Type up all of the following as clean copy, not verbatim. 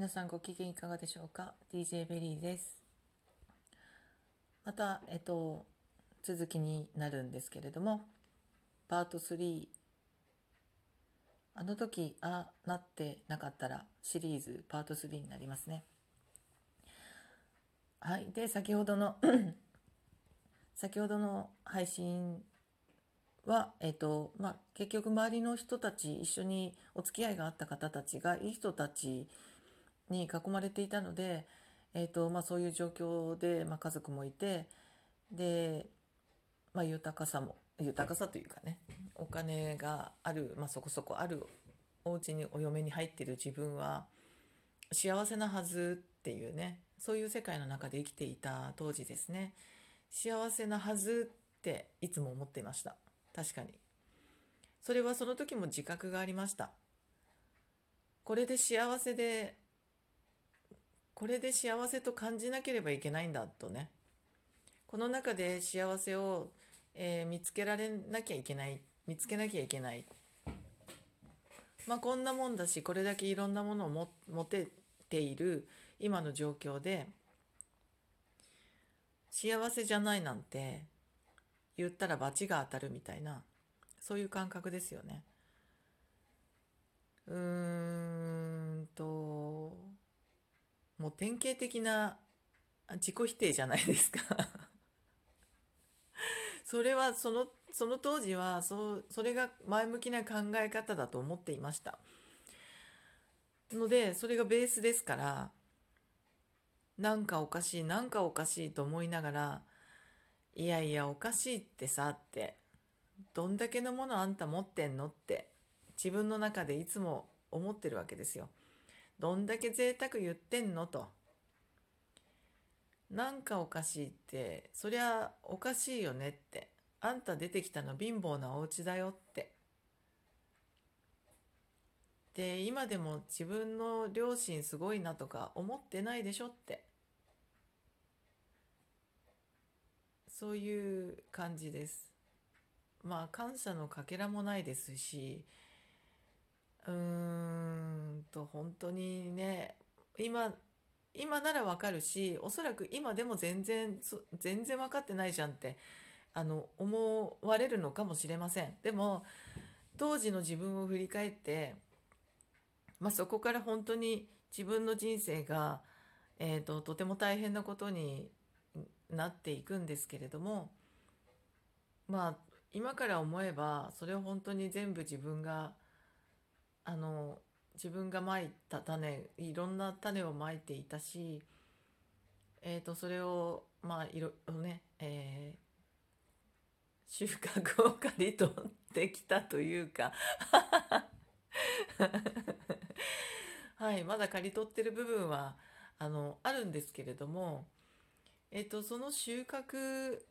皆さんご機嫌いかがでしょうか。 DJ ベリーです。また、続きになるんですけれども、パート3、あの時ああなってなかったらシリーズパート3になりますね。はい。で、先ほどの配信は、結局周りの人たち、一緒にお付き合いがあった方たちがいい人たちに囲まれていたので、そういう状況で、家族もいて、で、豊かさというかね、お金がある、そこそこあるお家にお嫁に入ってる自分は幸せなはずっていうね、そういう世界の中で生きていた当時ですね。幸せなはずっていつも思っていました。確かにそれはその時も自覚がありました。これで幸せと感じなければいけないんだとね、この中で幸せを、見つけなきゃいけない、こんなもんだし、これだけいろんなものを持っている今の状況で幸せじゃないなんて言ったら罰が当たるみたいな、そういう感覚ですよね。もう典型的な自己否定じゃないですかそれはその当時はそれが前向きな考え方だと思っていましたので、それがベースですから、なんかおかしいと思いながら、いやいやおかしいってさって、どんだけのものあんた持ってんのって自分の中でいつも思ってるわけですよ。どんだけ贅沢言ってんのと、なんかおかしいって、そりゃおかしいよねって、あんた出てきたの貧乏なお家だよって。で、今でも自分の両親すごいなとか思ってないでしょって、そういう感じです。感謝のかけらもないですし、本当にね、今ならわかるし、おそらく今でも全然わかってないじゃんって思われるのかもしれません。でも当時の自分を振り返って、そこから本当に自分の人生が、とても大変なことになっていくんですけれども、今から思えばそれを本当に全部自分がまいた種、いろんな種をまいていたし、それを収穫を刈り取ってきたというかはい、まだ刈り取ってる部分はあるんですけれども、その収穫、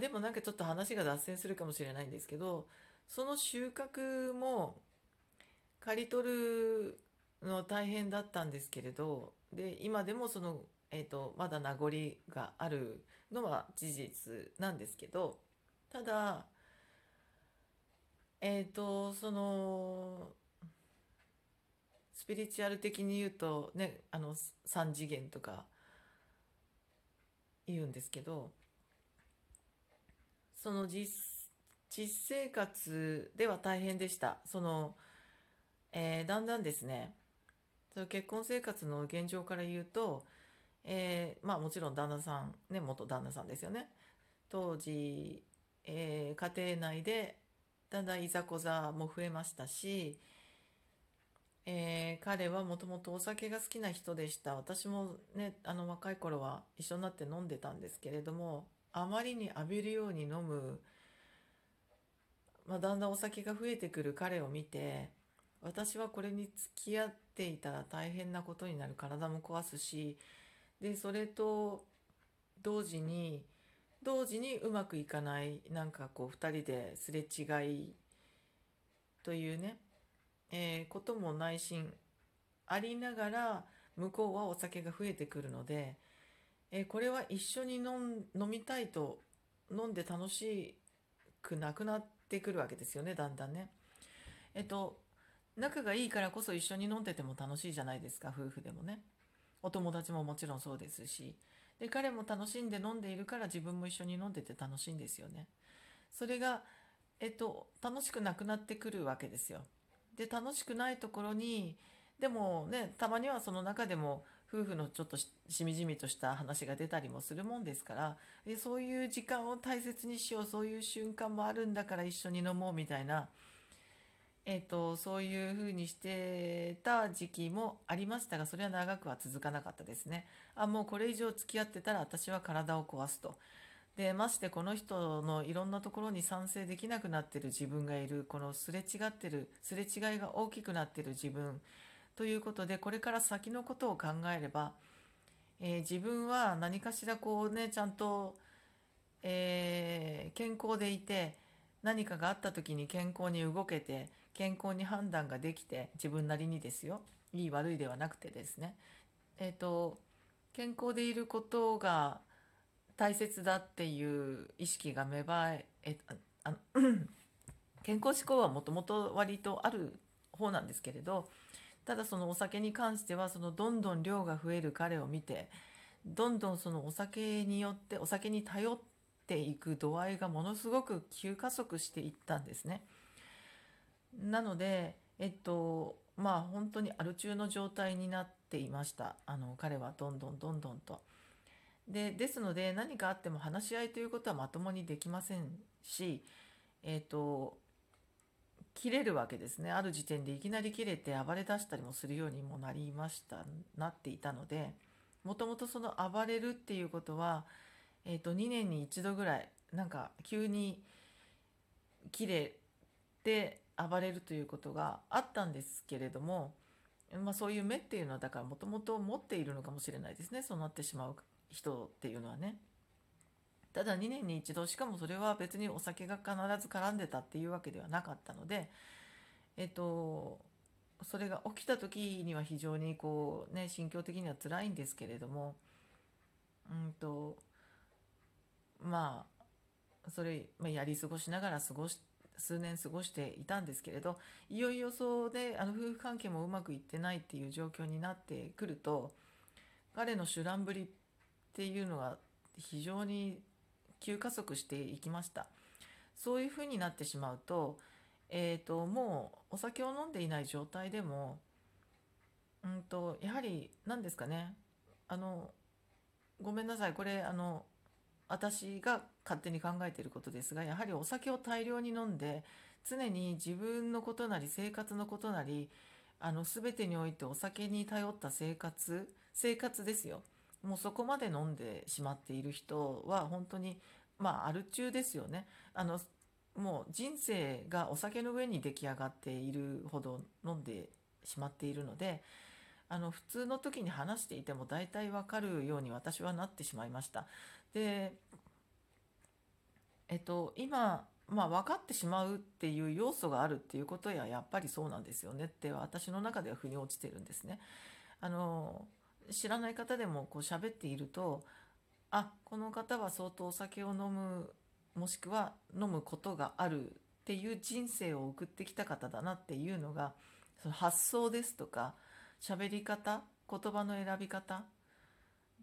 でもちょっと話が脱線するかもしれないんですけど、その収穫も刈り取るの大変だったんですけれど、で今でもその、まだ名残があるのは事実なんですけど、ただスピリチュアル的に言うとね、3次元とか言うんですけど、その実生活では大変でした。だんだんですね、その結婚生活の現状から言うと、もちろん旦那さんね、元旦那さんですよね。当時、家庭内でだんだんいざこざも増えましたし、彼はもともとお酒が好きな人でした。私もね、若い頃は一緒になって飲んでたんですけれども、あまりに浴びるように飲む、だんだんお酒が増えてくる彼を見て、私はこれに付き合っていたら大変なことになる、体も壊すし、でそれと同時にうまくいかない、2人ですれ違いというね、ことも内心ありながら、向こうはお酒が増えてくるので、これは一緒に飲みたいと、飲んで楽しくなくなってくるわけですよね、だんだんね。仲がいいからこそ一緒に飲んでても楽しいじゃないですか、夫婦でもね。お友達ももちろんそうですし、で彼も楽しんで飲んでいるから自分も一緒に飲んでて楽しいんですよね。それが、楽しくなくなってくるわけですよ。で楽しくないところにでもね、たまにはその中でも夫婦のちょっとしみじみとした話が出たりもするもんですから、そういう時間を大切にしよう、そういう瞬間もあるんだから一緒に飲もうみたいな、そういうふうにしてた時期もありましたが、それは長くは続かなかったですね。もうこれ以上付き合ってたら私は体を壊すと。でましてこの人のいろんなところに賛成できなくなってる自分がいる、このすれ違いが大きくなってる自分ということで、これから先のことを考えれば、自分は何かしらこうね、ちゃんと、健康でいて、何かがあった時に健康に動けて、健康に判断ができて、自分なりにですよ、いい悪いではなくてですね、健康でいることが大切だっていう意識が芽生え、健康志向はもともと割とある方なんですけれど、ただそのお酒に関しては、そのどんどん量が増える彼を見て、どんどんそのお酒によってお酒に頼っていく度合いがものすごく急加速していったんですね。なのでまあ本当にアル中の状態になっていました、彼はどんどんと。ですので何かあっても話し合いということはまともにできませんし、切れるわけですね。ある時点でいきなり切れて暴れ出したりもするようにもなっていたので、もともとその暴れるっていうことは、2年に1度ぐらい、なんか急に切れて暴れるということがあったんですけれども、そういう目っていうのはだからもともと持っているのかもしれないですね、そうなってしまう人っていうのはね。ただ2年に一度、しかもそれは別にお酒が必ず絡んでたっていうわけではなかったので、それが起きた時には非常にこうね、心境的には辛いんですけれども、まあそれ、やり過ごしながら数年過ごしていたんですけれど、いよいよそうで夫婦関係もうまくいってないっていう状況になってくると、彼の酒乱ぶりっていうのが非常に急加速していきました。そういう風になってしまうと、もうお酒を飲んでいない状態でも、やはり何ですかね、ごめんなさい、これ私が勝手に考えていることですが、やはりお酒を大量に飲んで、常に自分のことなり生活のことなり、全てにおいてお酒に頼った生活ですよ。もうそこまで飲んでしまっている人は本当にアル中ですよね。もう人生がお酒の上に出来上がっているほど飲んでしまっているので、普通の時に話していても大体わかるように私はなってしまいました。で、今、分かってしまうっていう要素があるっていうことはやっぱりそうなんですよねって私の中では腑に落ちてるんですね。知らない方でもこう喋っていると、この方は相当お酒を飲む、もしくは飲むことがあるっていう人生を送ってきた方だなっていうのが、その発想ですとか喋り方、言葉の選び方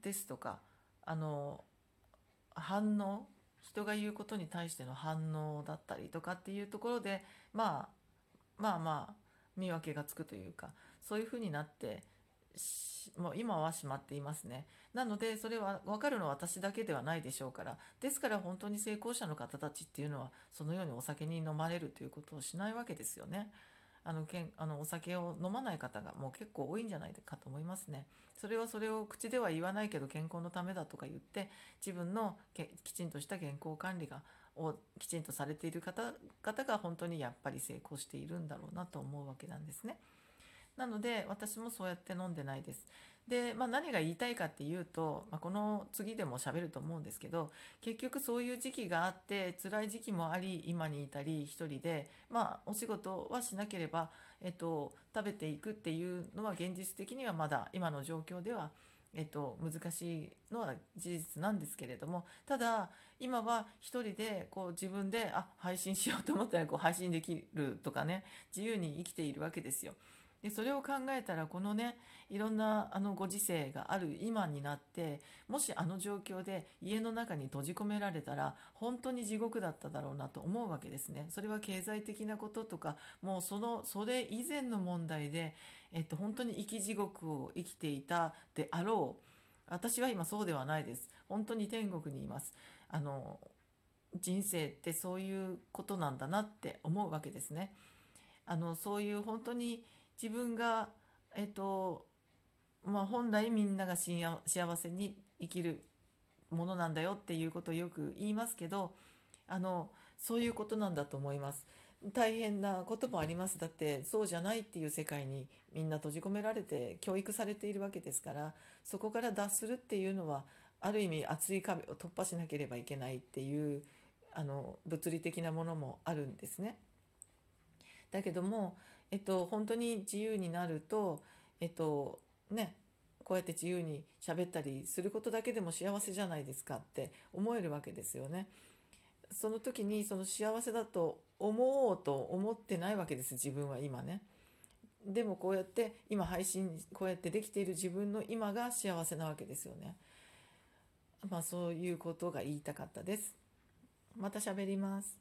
ですとか、反応、人が言うことに対しての反応だったりとかっていうところで、まあ見分けがつくというか、そういうふうになってもう今はしまっていますね。なのでそれは分かるのは私だけではないでしょうから、ですから本当に成功者の方たちっていうのはそのようにお酒に飲まれるということをしないわけですよね。お酒を飲まない方がもう結構多いんじゃないかと思いますね。それを口では言わないけど、健康のためだとか言って自分のきちんとした健康管理をきちんとされている方々が本当にやっぱり成功しているんだろうなと思うわけなんですね。なので私もそうやって飲んでないです。で、何が言いたいかっていうと、この次でも喋ると思うんですけど、結局そういう時期があって辛い時期もあり、今に至り一人でお仕事はしなければ、食べていくっていうのは現実的にはまだ今の状況では難しいのは事実なんですけれども、ただ今は一人でこう自分で配信しようと思ったらこう配信できるとかね、自由に生きているわけですよ。でそれを考えたら、このね、いろんなご時世がある今になって、もし状況で家の中に閉じ込められたら本当に地獄だっただろうなと思うわけですね。それは経済的なこととか、もうそれ以前の問題で、本当に生き地獄を生きていたであろう。私は今そうではないです。本当に天国にいます。人生ってそういうことなんだなって思うわけですね。そういう本当に自分が、本来みんなが幸せに生きるものなんだよっていうことをよく言いますけど、そういうことなんだと思います。大変なこともあります。だってそうじゃないっていう世界にみんな閉じ込められて教育されているわけですから、そこから脱するっていうのはある意味厚い壁を突破しなければいけないっていう物理的なものもあるんですね。だけども、本当に自由になると、こうやって自由に喋ったりすることだけでも幸せじゃないですかって思えるわけですよね。その時にその幸せだと思おうと思ってないわけです、自分は今ね。でもこうやって今配信こうやってできている自分の今が幸せなわけですよね。そういうことが言いたかったです。また喋ります。